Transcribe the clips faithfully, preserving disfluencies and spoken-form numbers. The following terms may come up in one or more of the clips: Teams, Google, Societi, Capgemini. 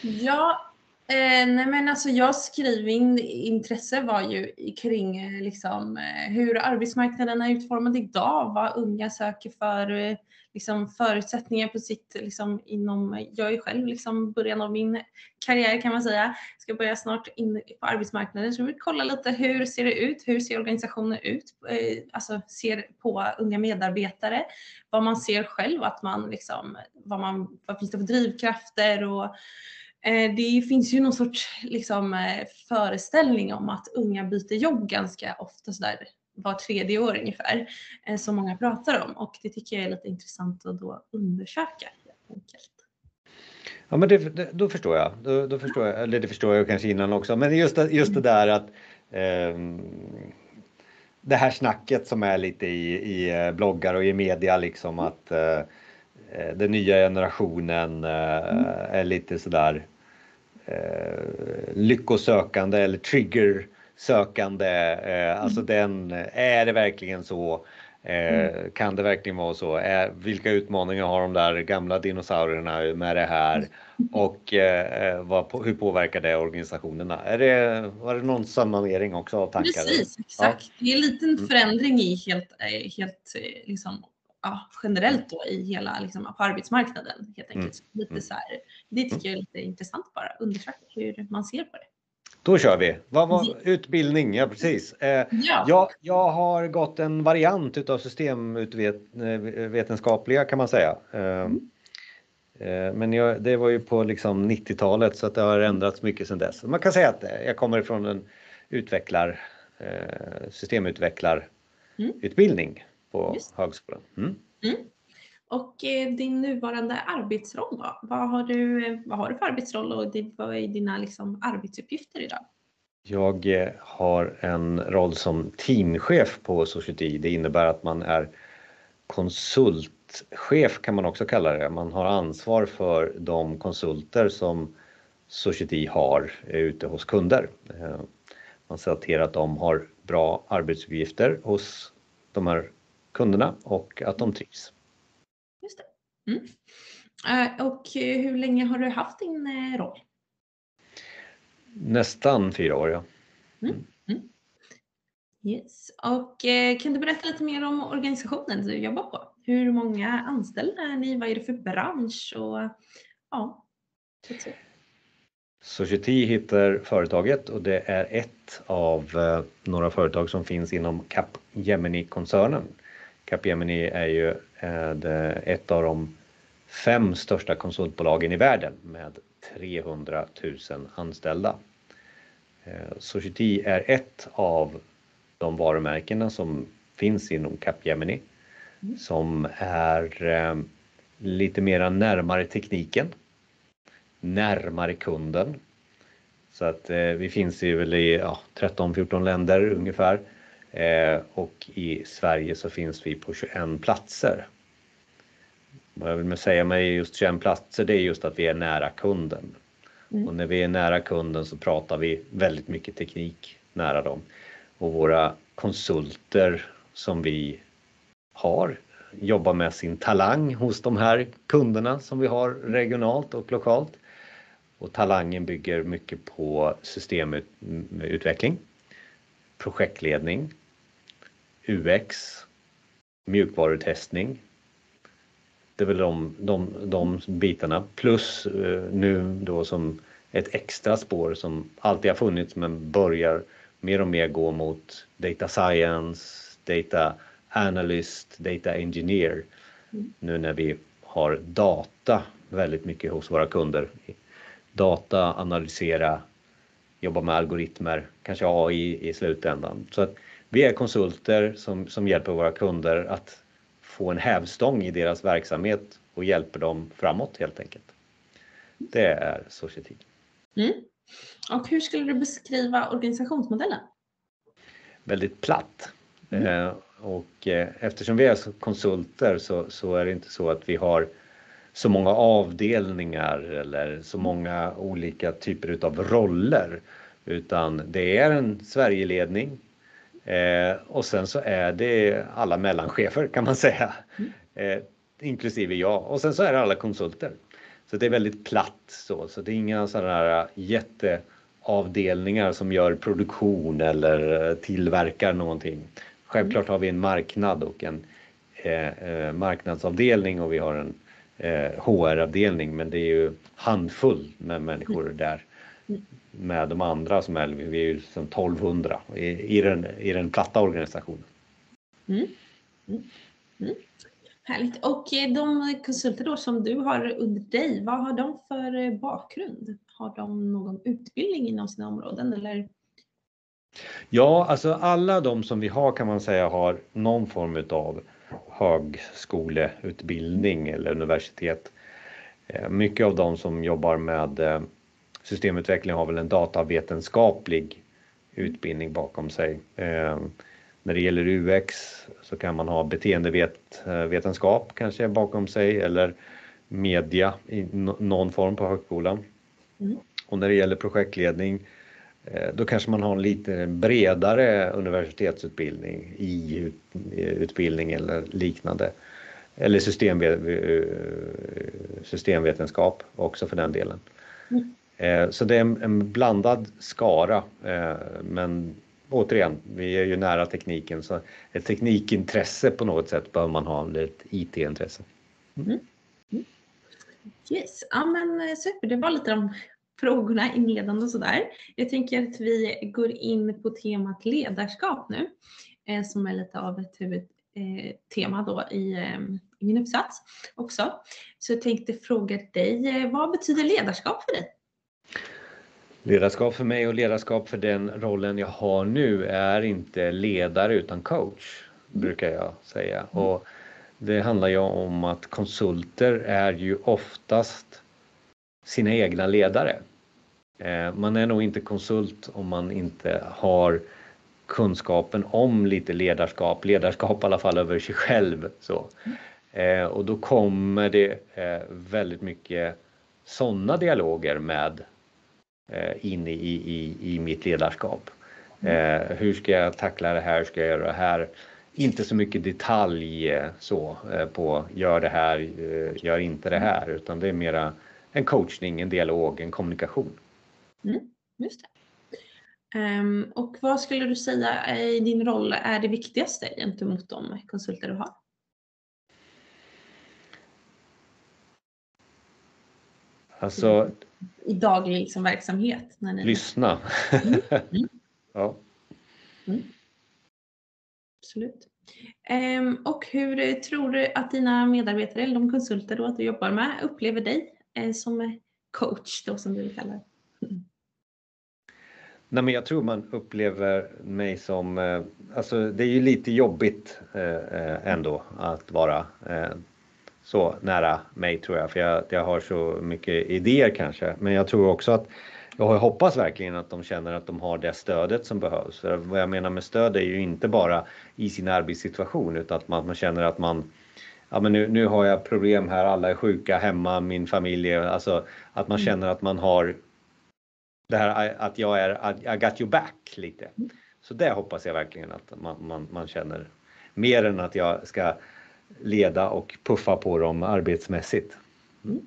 Ja, eh, nej men alltså jag skriver in, intresse var ju kring liksom, hur arbetsmarknaden är utformad idag, vad unga söker för liksom, förutsättningar på sitt liksom, inom, jag är själv liksom, början av min karriär kan man säga, ska börja snart in på arbetsmarknaden, så vi kollar lite hur ser det ut, hur ser organisationen ut, eh, alltså ser på unga medarbetare, vad man ser själv, att man liksom, vad, man, vad finns det för drivkrafter och det finns ju någon sorts liksom, föreställning om att unga byter jobb ganska ofta sådär var tredje år ungefär som många pratar om, och det tycker jag är lite intressant att då undersöka helt enkelt. Ja men det, det, då förstår jag, då, då förstår jag, eller det förstår jag kanske innan också, men just, just det där att eh, det här snacket som är lite i, i bloggar och i media liksom att eh, den nya generationen eh, mm. är lite sådär eh, lyckosökande eller triggersökande. Eh, mm. Alltså den, är det verkligen så? Eh, mm. Kan det verkligen vara så? Eh, vilka utmaningar har de där gamla dinosaurierna med det här? Och eh, vad, hur påverkar det organisationerna? Är det, var det någon sammanering också av tankar? Precis, exakt. Ja. Det är en liten förändring i helt, helt liksom... Ja, generellt då i hela liksom, på arbetsmarknaden helt enkelt. Mm. Lite så här, det tycker jag är lite intressant bara. Undersöka hur man ser på det. Då kör vi. Vad var utbildning? Ja, precis. Eh, ja. Jag, jag har gått en variant utav systemvetenskapliga kan man säga. Eh, mm. eh, men jag, det var ju på liksom nittiotalet så att det har ändrats mycket sedan dess. Man kan säga att jag kommer från en utvecklar, eh, systemutvecklarutbildning. Mm. På Just. högskolan. Mm. Mm. Och eh, din nuvarande arbetsroll då? Vad har du, vad har du för arbetsroll och det, vad är dina liksom, arbetsuppgifter idag? Jag eh, har en roll som teamchef på Societi. Det innebär att man är konsultchef kan man också kalla det. Man har ansvar för de konsulter som Societi har ute hos kunder. Eh, man ser till att de har bra arbetsuppgifter hos de här kunderna och att de trivs. Just det. Mm. Och hur länge har du haft din roll? Nästan fyra år, ja. Mm. Mm. Yes. Och kan du berätta lite mer om organisationen du jobbar på? Hur många anställda är ni? Vad är det för bransch? Och, ja. Societi heter företaget och det är ett av några företag som finns inom Capgemini-koncernen. Capgemini är ju ett av de fem största konsultbolagen i världen med trehundratusen anställda. Societi är ett av de varumärkena som finns inom Capgemini som är lite mera närmare tekniken, närmare kunden. Så att vi finns ju väl i ja, tretton fjorton länder ungefär. Eh, och i Sverige så finns vi på tjugoett platser. Vad jag vill säga med just tjugoett platser det är just att vi är nära kunden. Mm. Och när vi är nära kunden så pratar vi väldigt mycket teknik nära dem. Och våra konsulter som vi har jobbar med sin talang hos de här kunderna som vi har regionalt och lokalt. Och talangen bygger mycket på systemutveckling, projektledning, U X, mjukvarutestning. Det är väl de, de, de bitarna. Plus nu då som ett extra spår som alltid har funnits men börjar mer och mer gå mot data science, data analyst, data engineer. Mm. Nu när vi har data väldigt mycket hos våra kunder. Data, analysera, jobba med algoritmer, kanske A I i slutändan. Så att vi är konsulter som, som hjälper våra kunder att få en hävstång i deras verksamhet och hjälper dem framåt helt enkelt. Det är Societi. Mm. Och hur skulle du beskriva organisationsmodellen? Väldigt platt. Mm. Eh, och eh, eftersom vi är konsulter så, så är det inte så att vi har så många avdelningar eller så många olika typer utav roller, utan det är en Sverigeledning eh, och sen så är det alla mellanchefer kan man säga, eh, inklusive jag, och sen så är det alla konsulter. Så det är väldigt platt så, så det är inga sådana här jätteavdelningar som gör produktion eller tillverkar någonting. Självklart har vi en marknad och en eh, marknadsavdelning och vi har en eh, H R-avdelning, men det är ju handfull med människor där. Med de andra som är, vi är ju som tolvhundra i, i, den, i den platta organisationen. Mm. Mm. Mm. Härligt. Och de konsulter då som du har under dig, vad har de för bakgrund? Har de någon utbildning inom sina områden eller? Ja, alltså alla de som vi har kan man säga har någon form av högskoleutbildning eller universitet. Mycket av de som jobbar med systemutveckling har väl en datavetenskaplig utbildning bakom sig. När det gäller U X så kan man ha beteendevetenskap kanske bakom sig eller media i någon form på högskolan. Mm. Och när det gäller projektledning då kanske man har en lite bredare universitetsutbildning i utbildning eller liknande. Eller systemvetenskap också för den delen. Mm. Så det är en blandad skara, men återigen, vi är ju nära tekniken, så ett teknikintresse på något sätt behöver man ha, eller ett I T-intresse. Mm. Mm. Yes, ja men super, det var lite de frågorna inledande och sådär. Jag tänker att vi går in på temat ledarskap nu, eh, som är lite av ett huvudtema eh, då i, eh, i min uppsats också. Så jag tänkte fråga dig, eh, vad betyder ledarskap för dig? Ledarskap för mig och ledarskap för den rollen jag har nu är inte ledare utan coach, brukar jag säga. Och det handlar ju om att konsulter är ju oftast sina egna ledare. Man är nog inte konsult om man inte har kunskapen om lite ledarskap, ledarskap i alla fall över sig själv. Så. Och då kommer det väldigt mycket sådana dialoger med in i, i, i mitt ledarskap. Mm. Eh, hur ska jag tackla det här? Hur ska jag göra det här? Inte så mycket detalj så, eh, på gör det här, eh, gör inte det här. Utan det är mera en coachning, en dialog, en kommunikation. Mm, just det. Um, och vad skulle du säga i din roll är det viktigaste gentemot de konsulter du har? Alltså, i daglig liksom verksamhet. När ni... Lyssna. Mm. Mm. Ja. Mm. Absolut. Ehm, och hur tror du att dina medarbetare eller de konsulter då att du jobbar med upplever dig eh, som coach då som du kallar? Mm. Nej, men jag tror man upplever mig som, eh, alltså det är ju lite jobbigt eh, ändå att vara eh, så nära mig tror jag, för jag, jag har så mycket idéer kanske. Men jag tror också att, jag hoppas verkligen att de känner att de har det stödet som behövs. För vad jag menar med stöd är ju inte bara i sin arbetssituation, utan att man, man känner att man, ja men nu, nu har jag problem här, alla är sjuka hemma, min familj, alltså att man känner att man har det här att jag är, I got you back lite. Så det hoppas jag verkligen att man, man, man känner mer än att jag ska leda och puffa på dem arbetsmässigt. Mm.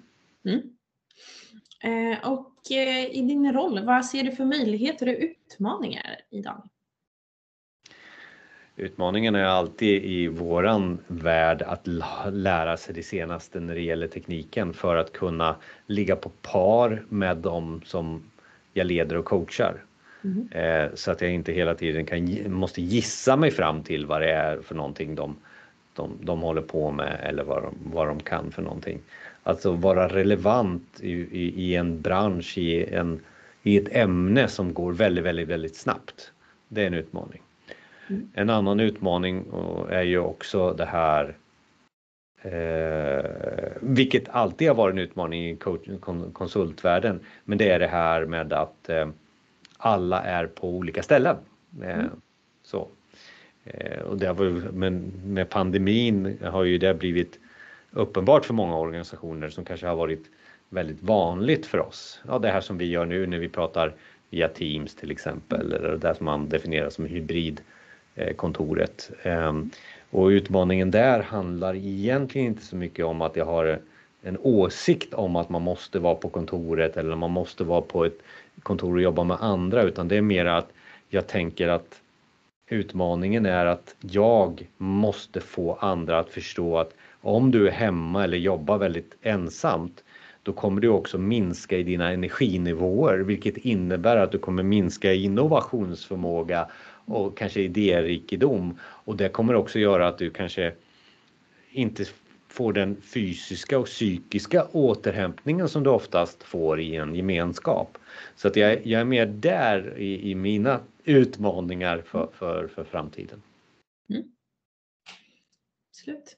Mm. Eh, och eh, i din roll, vad ser du för möjligheter och utmaningar idag? Utmaningen är alltid i våran värld att lära sig det senaste när det gäller tekniken för att kunna ligga på par med dem som jag leder och coachar. Mm. Eh, så att jag inte hela tiden kan, måste gissa mig fram till vad det är för någonting de De, de håller på med eller vad de, vad de kan för någonting. Alltså vara relevant i, i, i en bransch, i, en, i ett ämne som går väldigt, väldigt, väldigt snabbt. Det är en utmaning. Mm. En annan utmaning är ju också det här, eh, vilket alltid har varit en utmaning i konsultvärlden, men det är det här med att eh, alla är på olika ställen. Eh, mm. Så. Och det var, men med pandemin har ju det blivit uppenbart för många organisationer som kanske har varit väldigt vanligt för oss. Ja, det här som vi gör nu när vi pratar via Teams till exempel, eller det som man definierar som hybridkontoret. Och utmaningen där handlar egentligen inte så mycket om att jag har en åsikt om att man måste vara på kontoret eller man måste vara på ett kontor och jobba med andra, utan det är mer att jag tänker att utmaningen är att jag måste få andra att förstå att om du är hemma eller jobbar väldigt ensamt, då kommer du också minska i dina energinivåer, vilket innebär att du kommer minska i innovationsförmåga och kanske idérikedom, och det kommer också göra att du kanske inte får den fysiska och psykiska återhämtningen som du oftast får i en gemenskap. Så att jag, jag är mer där i, i mina utmaningar för, för, för framtiden. Mm. Absolut.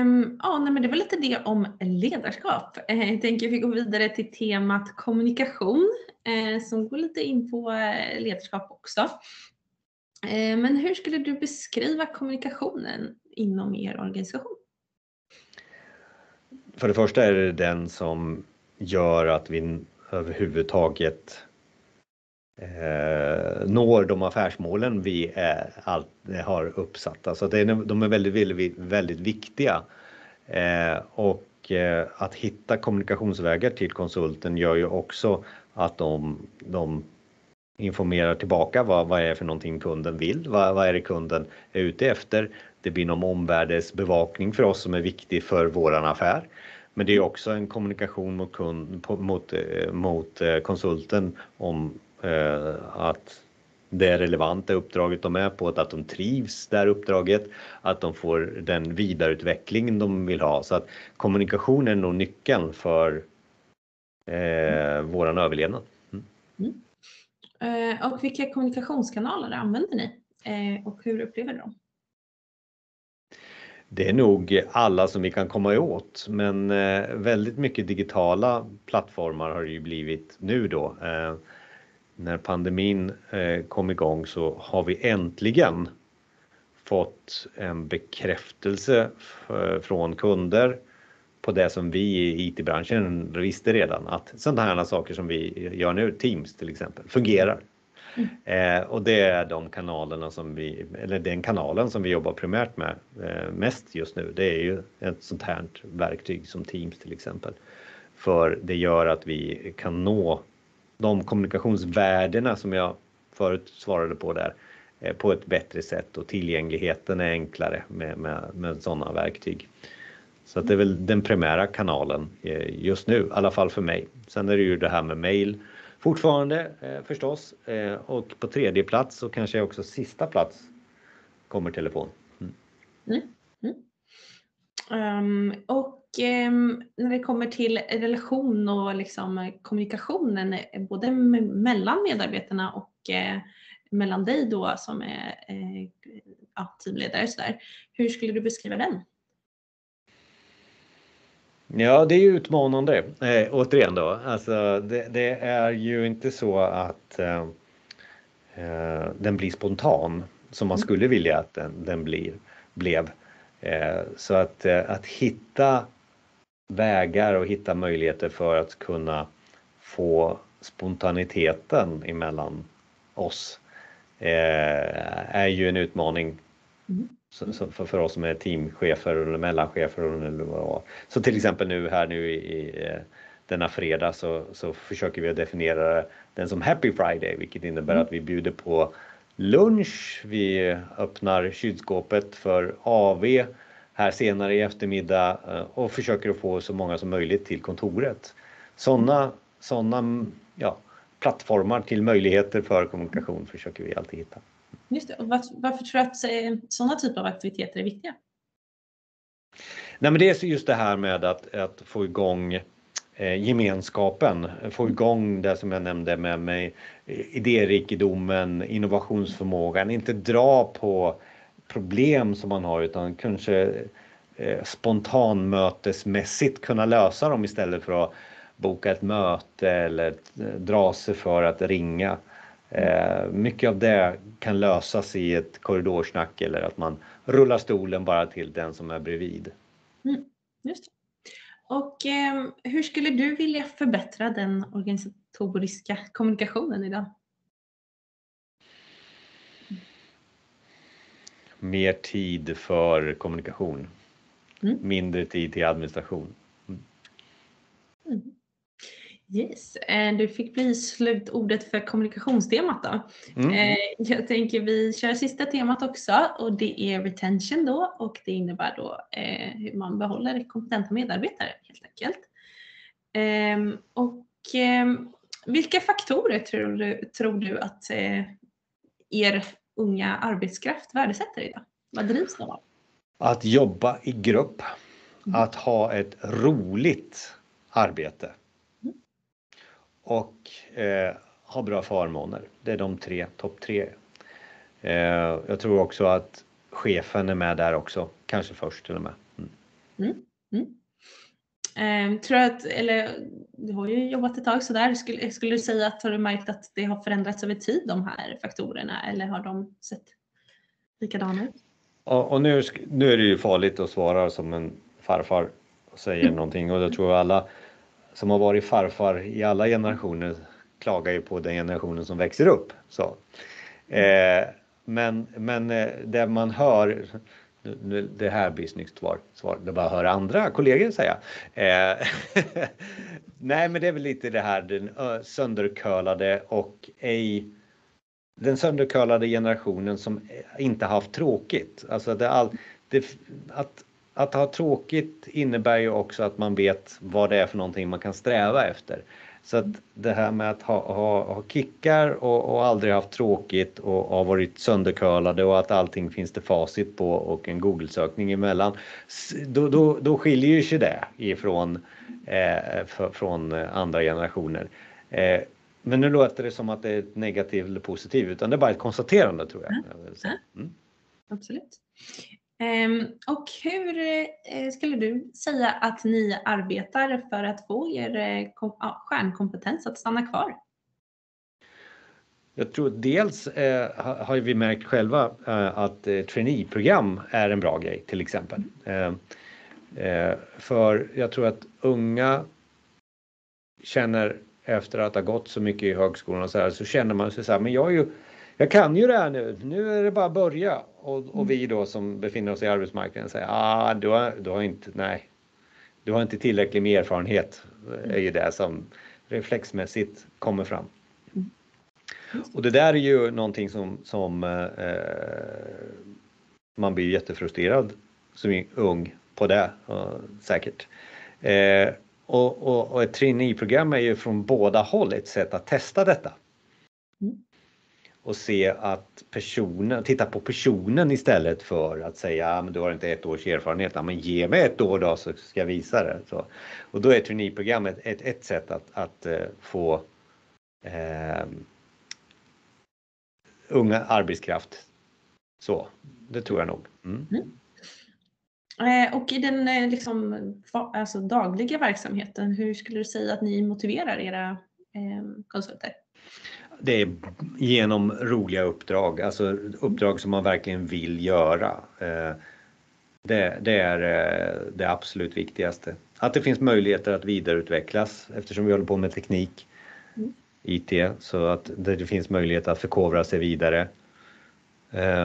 Um, ja, nej, men det var lite det om ledarskap. Uh, jag tänker vi går vidare till temat kommunikation uh, som går lite in på uh, ledarskap också. Uh, men hur skulle du beskriva kommunikationen inom er organisation? För det första är det den som gör att vi överhuvudtaget eh, når de affärsmålen vi är, all, har uppsatta. Så det är, de är väldigt, väldigt, väldigt viktiga. Eh, och eh, att hitta kommunikationsvägar till konsulten gör ju också att de, de informerar tillbaka vad, vad är det för någonting kunden vill, vad, vad är det kunden är ute efter. Det blir någon omvärldsbevakning för oss som är viktig för våran affär. Men det är också en kommunikation mot, kund, mot, mot konsulten om eh, att det är relevant det uppdraget de är på, att de trivs där uppdraget, att de får den vidareutveckling de vill ha. Så att kommunikation är nog nyckeln för eh, mm. våran överlevnad. Mm. Mm. Och vilka kommunikationskanaler använder ni eh, och hur upplever du dem? Det är nog alla som vi kan komma åt, men väldigt mycket digitala plattformar har det ju blivit nu då. När pandemin kom igång så har vi äntligen fått en bekräftelse från kunder på det som vi i I T-branschen visste redan, att sådana här saker som vi gör nu, Teams till exempel, fungerar. Mm. Eh, och det är de kanalerna som vi, eller den kanalen som vi jobbar primärt med eh, mest just nu. Det är ju ett sånt här verktyg som Teams till exempel. För det gör att vi kan nå de kommunikationsvärdena som jag förut svarade på där eh, på ett bättre sätt, och tillgängligheten är enklare med, med, med sådana verktyg. Så att det är väl den primära kanalen eh, just nu, i alla fall för mig. Sen är det ju det här med mail. Fortfarande eh, förstås eh, och på tredje plats och kanske också sista plats kommer telefon. Mm. Mm. Mm. Um, och um, när det kommer till relation och liksom kommunikationen både me- mellan medarbetarna och eh, mellan dig då som är eh, ja, teamledare så där, hur skulle du beskriva den? Ja, det är ju utmanande, eh, återigen då. Alltså, det, det är ju inte så att eh, den blir spontan som man skulle vilja att den, den blir, blev. Eh, så att, eh, att hitta vägar och hitta möjligheter för att kunna få spontaniteten emellan oss eh, är ju en utmaning. Mm. Så för oss som är teamchefer eller mellanchefer eller vad. Så till exempel nu här nu i, i denna fredag så, så försöker vi att definiera den som Happy Friday, vilket innebär att vi bjuder på lunch, vi öppnar kylskåpet för A V här senare i eftermiddag och försöker att få så många som möjligt till kontoret. Sådana såna, ja, plattformar till möjligheter för kommunikation försöker vi alltid hitta. Just det. Och varför, varför tror du att sådana typer av aktiviteter är viktiga? Nej, men det är just det här med att, att få igång eh, gemenskapen, få igång det som jag nämnde med mig, idérikedomen, innovationsförmågan, inte dra på problem som man har utan kanske eh, spontanmötesmässigt kunna lösa dem istället för att boka ett möte eller dra sig för att ringa. Eh, mycket av det kan lösas i ett korridorsnack eller att man rullar stolen bara till den som är bredvid. Mm, just det. Och eh, hur skulle du vilja förbättra den organisatoriska kommunikationen idag? Mer tid för kommunikation. Mm. Mindre tid till administration. Mm. Yes, du fick bli slutordet för kommunikationstemat då. Mm. Jag tänker vi kör sista temat också, och det är retention då, och det innebär då hur man behåller kompetenta medarbetare helt enkelt. Och vilka faktorer tror du, tror du att er unga arbetskraft värdesätter idag? Vad drivs de av? Att jobba i grupp, mm. att ha ett roligt arbete. Och eh, ha bra förmåner. Det är de tre, topp tre. Eh, jag tror också att chefen är med där också. Kanske först till och med. Mm. Mm, mm. Eh, tror jag att, eller du har ju jobbat ett tag så där. Skulle, skulle du säga att har du märkt att det har förändrats över tid, de här faktorerna? Eller har de sett likadana ut? Och, och nu, nu är det ju farligt att svara som en farfar och säger mm. någonting. Och jag tror alla som har varit farfar i alla generationer klagar ju på den generationen som växer upp. Så. Eh, men men eh, det man hör, nu, nu, det här blir snyggt svar, svar, det bara hör andra kollegor säga. Eh, Nej, men det är väl lite det här, den sönderkölade och ej, den sönderkölade generationen som inte haft tråkigt. Alltså det, all, det, att... Att ha tråkigt innebär ju också att man vet vad det är för någonting man kan sträva efter. Så att det här med att ha, ha, ha kickar och, och aldrig haft tråkigt och ha varit sönderkörlade och att allting finns det facit på och en Google-sökning emellan. Då, då, då skiljer ju sig det ifrån, eh, för, från andra generationer. Eh, men nu låter det som att det är negativt eller positivt, utan det är bara ett konstaterande tror jag. Mm. Absolut. Och hur skulle du säga att ni arbetar för att få er stjärnkompetens att stanna kvar? Jag tror dels eh, har vi märkt själva eh, att eh, traineeprogram är en bra grej till exempel. Mm. Eh, för jag tror att unga känner efter att ha gått så mycket i högskolan och så här, så känner man sig så här, men jag är ju Jag kan ju det här nu, nu är det bara att börja. Och, och vi då som befinner oss i arbetsmarknaden säger, ah, du har, du har inte, nej, du har inte tillräckligt med erfarenhet. Det är ju det som reflexmässigt kommer fram. Mm. Och det där är ju någonting som, som eh, man blir jättefrustrerad som ung på det, eh, säkert. Eh, och, och, och ett traineeprogram är ju från båda håll ett sätt att testa detta. Mm. Och se att personen, titta på personen istället för att säga ah, men du har inte ett års erfarenhet, ah, men ge mig ett år då så ska jag visa det. Så. Och då är traineeprogrammet ett, ett sätt att, att uh, få uh, unga arbetskraft. Så, det tror jag nog. Mm. Mm. Eh, och i den eh, liksom, alltså dagliga verksamheten, hur skulle du säga att ni motiverar era eh, konsulter? Det är genom roliga uppdrag, alltså uppdrag som man verkligen vill göra. Det, det är det absolut viktigaste. Att det finns möjligheter att vidareutvecklas eftersom vi håller på med teknik, I T, så att det finns möjlighet att förkovra sig vidare.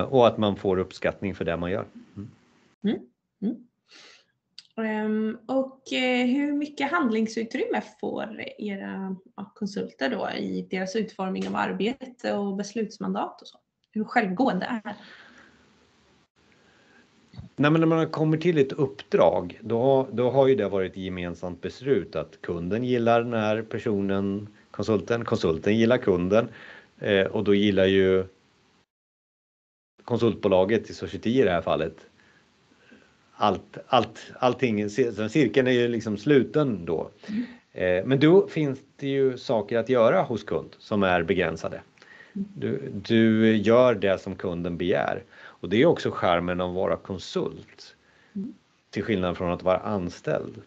Och att man får uppskattning för det man gör. Mm. Mm. Mm. Och hur mycket handlingsutrymme får era konsulter då i deras utformning av arbete och beslutsmandat och så? Hur självgående är det? Nej, men när man kommer till ett uppdrag då, då har ju det varit gemensamt beslut att kunden gillar den här personen, konsulten, konsulten gillar kunden eh, och då gillar ju konsultbolaget i Societi i det här fallet. Allt, allt, allting, cirkeln är ju liksom sluten då. Mm. Eh, men då finns det ju saker att göra hos kund som är begränsade. Du, du gör det som kunden begär. Och det är också charmen av att vara konsult. Mm. Till skillnad från att vara anställd.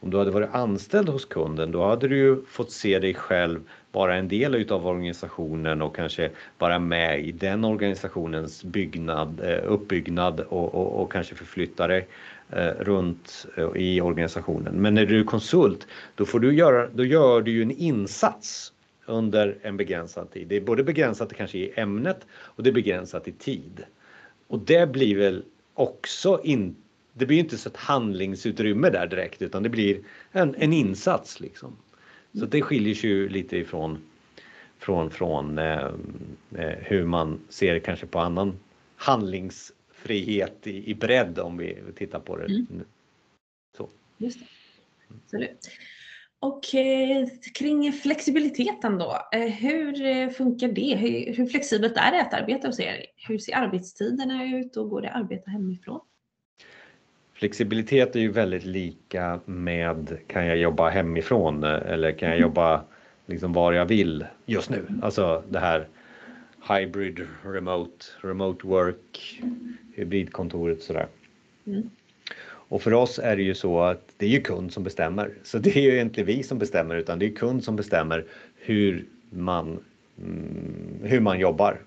Om du hade varit anställd hos kunden då hade du ju fått se dig själv vara en del utav organisationen och kanske vara med i den organisationens byggnad, uppbyggnad och, och, och kanske förflytta dig runt i organisationen. Men när du är konsult då, får du göra, då gör du ju en insats under en begränsad tid. Det är både begränsat kanske i ämnet och det är begränsat i tid. Och det blir väl också inte Det blir inte så ett handlingsutrymme där direkt utan det blir en, en insats liksom. Så det skiljer sig ju lite ifrån från, från eh, hur man ser kanske på annan handlingsfrihet i, i bredd om vi tittar på det. Mm. Så. Just det. Absolut. Och eh, kring flexibiliteten då, eh, hur funkar det? Hur, hur flexibelt är det att arbeta hos er? Hur ser arbetstiderna ut och går det att arbeta hemifrån? Flexibilitet är ju väldigt lika med kan jag jobba hemifrån eller kan jag jobba liksom var jag vill just nu. Alltså det här hybrid, remote, remote work, hybridkontoret sådär. Mm. Och för oss är det ju så att det är ju kund som bestämmer. Så det är ju egentligen vi som bestämmer utan det är kund som bestämmer hur man, hur man jobbar.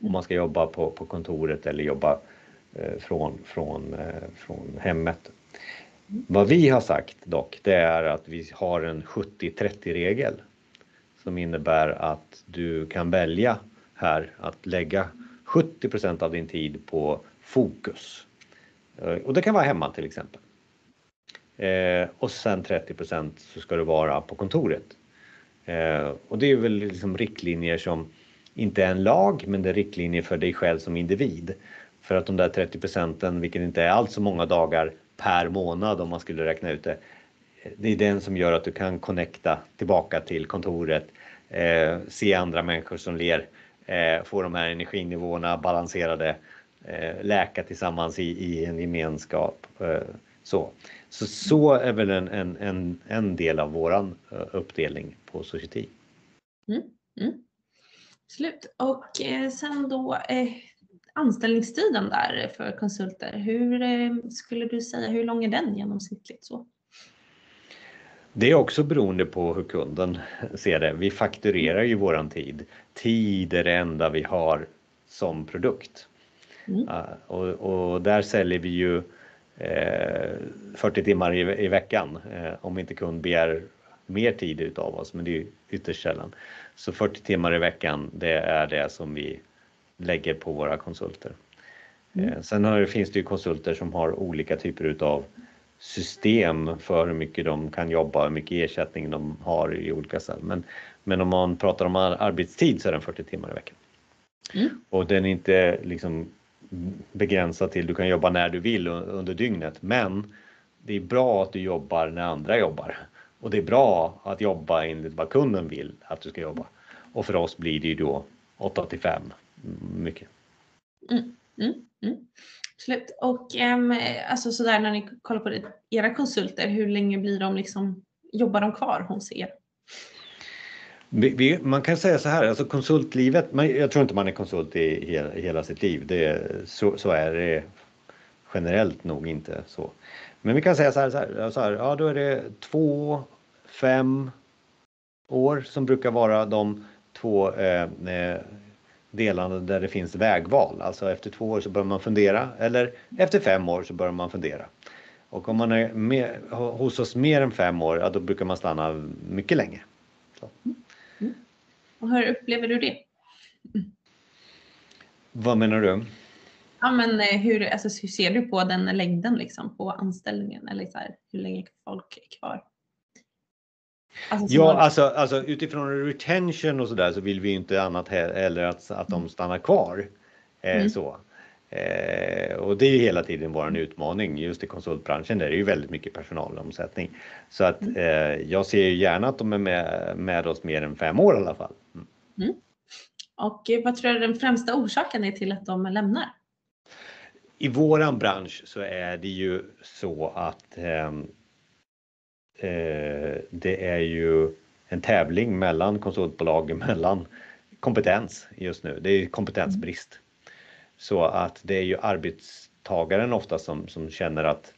Om man ska jobba på, på kontoret eller jobba Från, från, från hemmet. Vad vi har sagt dock, det är att vi har en sjuttio trettio regel som innebär att du kan välja här att lägga sjuttio procent av din tid på fokus. Och det kan vara hemma till exempel. Och sen trettio procent så ska du vara på kontoret. Och det är väl liksom riktlinjer som inte är en lag, men det är riktlinjer för dig själv som individ. För att de där trettio procenten, vilket inte är allt så många dagar per månad om man skulle räkna ut det. Det är den som gör att du kan connecta tillbaka till kontoret. Eh, se andra människor som ler. Eh, få de här energinivåerna balanserade. Eh, läka tillsammans i, i en gemenskap. Eh, så. så så är väl en, en, en, en del av våran uppdelning på Societi. Mm, mm. Slut. Och eh, sen då... Eh... Anställningstiden där för konsulter, hur skulle du säga, hur lång är den genomsnittligt så? Det är också beroende på hur kunden ser det. Vi fakturerar ju våran tid. Tid är det enda vi har som produkt. Mm. Och, och där säljer vi ju eh, fyrtio timmar i, i veckan eh, om inte kund begär mer tid utav oss, men det är ju ytterst sällan. Så fyrtio timmar i veckan, det är det som vi lägger på våra konsulter. Mm. Sen har, finns det ju konsulter som har olika typer utav system för hur mycket de kan jobba, hur mycket ersättning de har i olika sätt. Men, men om man pratar om arbetstid så är den fyrtio timmar i veckan. Mm. Och den är inte liksom begränsad till, du kan jobba när du vill under dygnet, men det är bra att du jobbar när andra jobbar. Och det är bra att jobba enligt vad kunden vill att du ska jobba. Och för oss blir det ju då åtta till fem. Mycket. Mm, mm, mm. Slut. Och äm, alltså sådär när ni kollar på det, era konsulter, hur länge blir de liksom, jobbar de kvar hos er? Vi, vi, man kan säga så här, alltså konsultlivet, man, jag tror inte man är konsult i hela, hela sitt liv, det, så, så är det generellt nog inte så. Men vi kan säga så här, så här, så här ja, då är det två, fem år som brukar vara de två eh, delarna där det finns vägval. Alltså efter två år så börjar man fundera. Eller efter fem år så börjar man fundera. Och om man är med, hos oss mer än fem år, ja, då brukar man stanna mycket längre. Så. Mm. Och hur upplever du det? Mm. Vad menar du? Ja, men hur, alltså, hur ser du på den längden liksom, på anställningen? Eller så här, hur länge folk är kvar? Alltså, ja, alltså, alltså utifrån retention och sådär så vill vi ju inte annat heller att, att de stannar kvar. Eh, mm. så. Eh, och det är ju hela tiden vår utmaning. Just i konsultbranschen där är det ju väldigt mycket personalomsättning. Så att eh, jag ser ju gärna att de är med, med oss mer än fem år i alla fall. Mm. Mm. Och vad tror du den främsta orsaken är till att de lämnar? I våran bransch så är det ju så att... Eh, det är ju en tävling mellan konsultbolag, mellan kompetens just nu. Det är kompetensbrist. Så att det är ju arbetstagaren ofta som, som känner att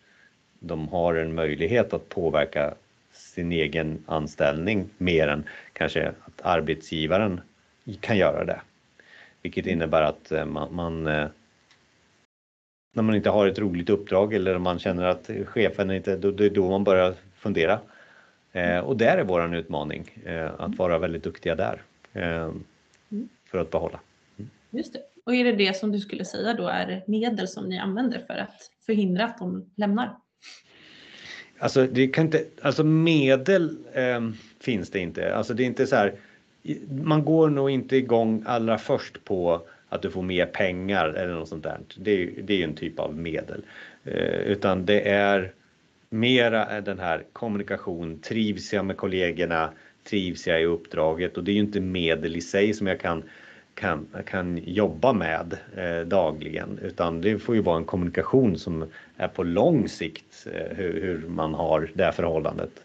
de har en möjlighet att påverka sin egen anställning mer än kanske att arbetsgivaren kan göra det. Vilket innebär att man, man när man inte har ett roligt uppdrag eller man känner att chefen inte, då, det är då man börjar fundera. Eh, och där är våran utmaning. Eh, att vara väldigt duktiga där. Eh, för att behålla. Mm. Just det. Och är det det som du skulle säga då är medel som ni använder för att förhindra att de lämnar? Alltså, det kan inte, alltså medel eh, finns det inte. Alltså det är inte så här, man går nog inte igång allra först på att du får mer pengar eller något sånt där. Det är ju det är en typ av medel. Eh, utan det är mera den här kommunikation, trivs jag med kollegorna, trivs jag i uppdraget. Och det är ju inte medel i sig som jag kan, kan, kan jobba med eh, dagligen. Utan det får ju vara en kommunikation som är på lång sikt eh, hur, hur man har det här förhållandet.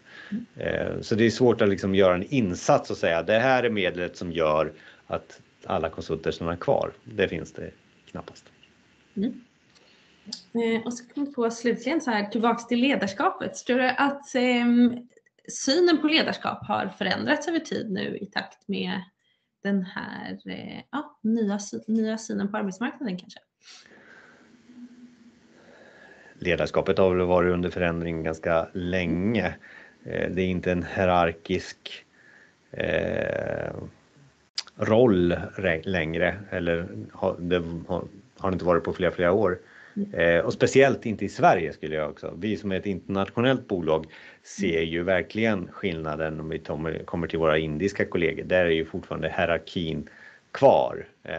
Eh, så det är svårt att liksom göra en insats och säga det här är medlet som gör att alla konsulter stannar kvar. Det finns det knappast. Mm. Eh, och så kom vi på slutligen så här, tillbaka till ledarskapet. Tror du att eh, synen på ledarskap har förändrats över tid nu i takt med den här eh, ja, nya, nya synen på arbetsmarknaden kanske? Ledarskapet har väl varit under förändring ganska länge. Eh, det är inte en hierarkisk eh, roll längre, eller har det, har, har det inte varit på flera, flera år. Eh, och speciellt inte i Sverige skulle jag också. Vi som är ett internationellt bolag ser ju verkligen skillnaden om vi tar, kommer till våra indiska kollegor. Där är ju fortfarande hierarkin kvar. Eh,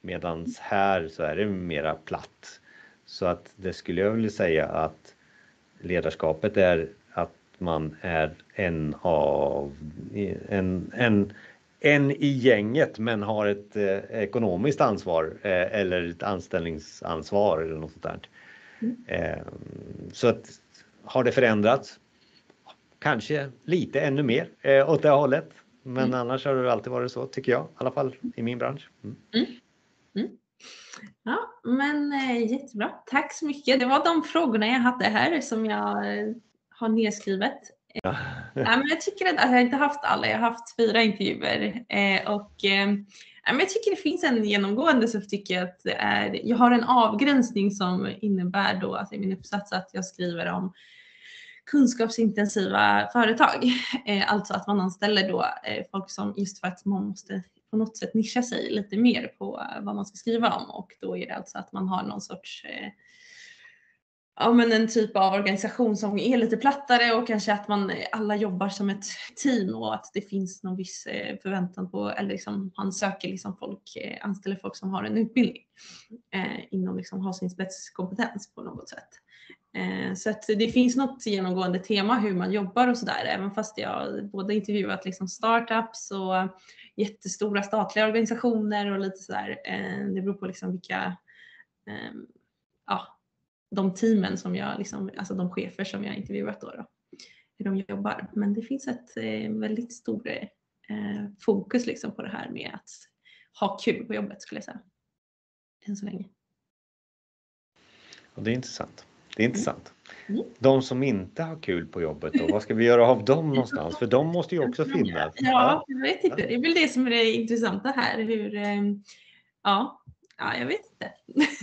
Medan här så är det mera platt. Så att det skulle jag vilja säga att ledarskapet är att man är en av en, en En i gänget men har ett eh, ekonomiskt ansvar eh, eller ett anställningsansvar eller något sånt där. Mm. Eh, så att, har det förändrats? Kanske lite ännu mer eh, åt det hållet. Men mm. annars har det alltid varit så tycker jag. I alla fall i min bransch. Mm. Mm. Mm. Ja, men eh, jättebra. Tack så mycket. Det var de frågorna jag hade här som jag eh, har nedskrivet. Ja. Ja, men jag tycker att alltså, jag inte haft alla, jag har haft fyra intervjuer eh, och eh, ja, men jag tycker det finns en genomgående, så tycker jag att det är, jag har en avgränsning som innebär då, alltså i min uppsats, att jag skriver om kunskapsintensiva företag, eh, alltså att man anställer då eh, folk som, just för att man måste på något sätt nischa sig lite mer på vad man ska skriva om, och då är det alltså att man har någon sorts eh, ja, men en typ av organisation som är lite plattare, och kanske att man alla jobbar som ett team, och att det finns någon viss förväntan på, eller liksom man söker liksom folk, anställer folk som har en utbildning eh, inom liksom har sin spetskompetens på något sätt. Eh, så att det finns något genomgående tema hur man jobbar och sådär, även fast jag både intervjuat liksom startups och jättestora statliga organisationer och lite sådär. Eh, det beror på liksom vilka eh, ja, de teamen som jag liksom, alltså de chefer som jag intervjuat då, då hur de jobbar. Men det finns ett eh, väldigt stort eh, fokus liksom på det här med att ha kul på jobbet, skulle jag säga. Än så länge. Och det är intressant. Det är intressant. Mm. Mm. De som inte har kul på jobbet då, vad ska vi göra av dem någonstans? För de måste ju också finnas. Ja, jag vet inte. Det är väl det som är det intressanta här. Hur, eh, ja. Ja, jag vet inte.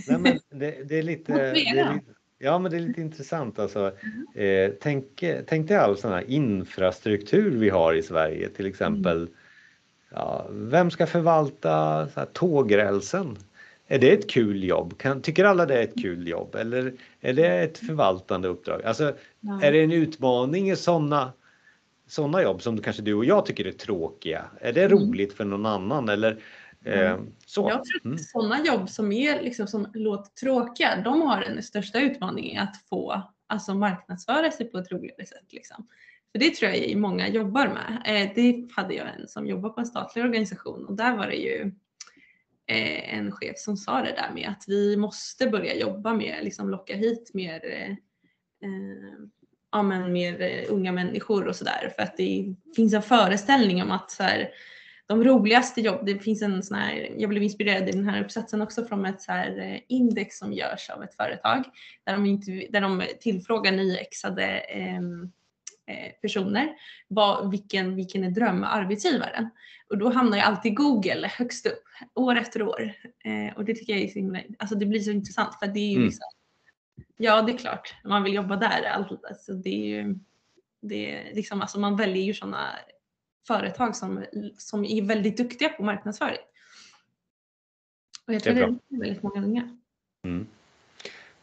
Nej, men det, det är lite, det är, ja, men det är lite intressant. Alltså, eh, tänk, tänk dig all sån här infrastruktur vi har i Sverige. Till exempel, ja, vem ska förvalta så här, tågrälsen? Är det ett kul jobb? Kan, tycker alla det är ett kul jobb? Eller är det ett förvaltande uppdrag? Alltså, är det en utmaning i sådana... sådana jobb som kanske du och jag tycker är tråkiga? Är det roligt för någon annan? Eller... Mm. Så. Jag tror att mm. sådana jobb som är liksom, som låter tråkiga, de har den största utmaningen att få, alltså marknadsföra sig på ett roligare sätt liksom. För det tror jag många jobbar med. Eh, det hade jag en som jobbar på en statlig organisation, och där var det ju eh, en chef som sa det där med att vi måste börja jobba med, liksom locka hit mer, eh, ja, men mer eh, unga människor och sådär, för att det finns en föreställning om att så här, de roligaste jobb, det finns en sån här, jag blev inspirerad i den här uppsatsen också från ett så här index som görs av ett företag där de, intervju, där de tillfrågar nyexade eh, personer vad, vilken, vilken är drömarbetsgivaren, och då hamnar ju alltid Google högst upp år efter år, eh, och det tycker jag är så himla, alltså det blir så intressant, för det är ju mm. liksom, ja det är klart man vill jobba där, alltså det är ju det är liksom, alltså man väljer ju sådana företag som, som är väldigt duktiga på marknadsföring. Och jag tror det är, det är väldigt många unga. Mm.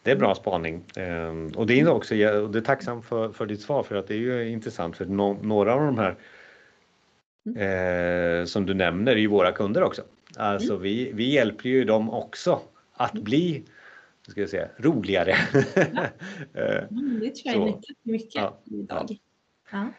Det är bra spaning. Och det är också, jag är tacksam för, för ditt svar, för att det är ju intressant, för no, några av de här eh, som du nämner är ju våra kunder också. Alltså mm. vi, vi hjälper ju dem också att bli, ska jag säga, roligare. Ja. Det tror jag är mycket, mycket ja. idag. Ja.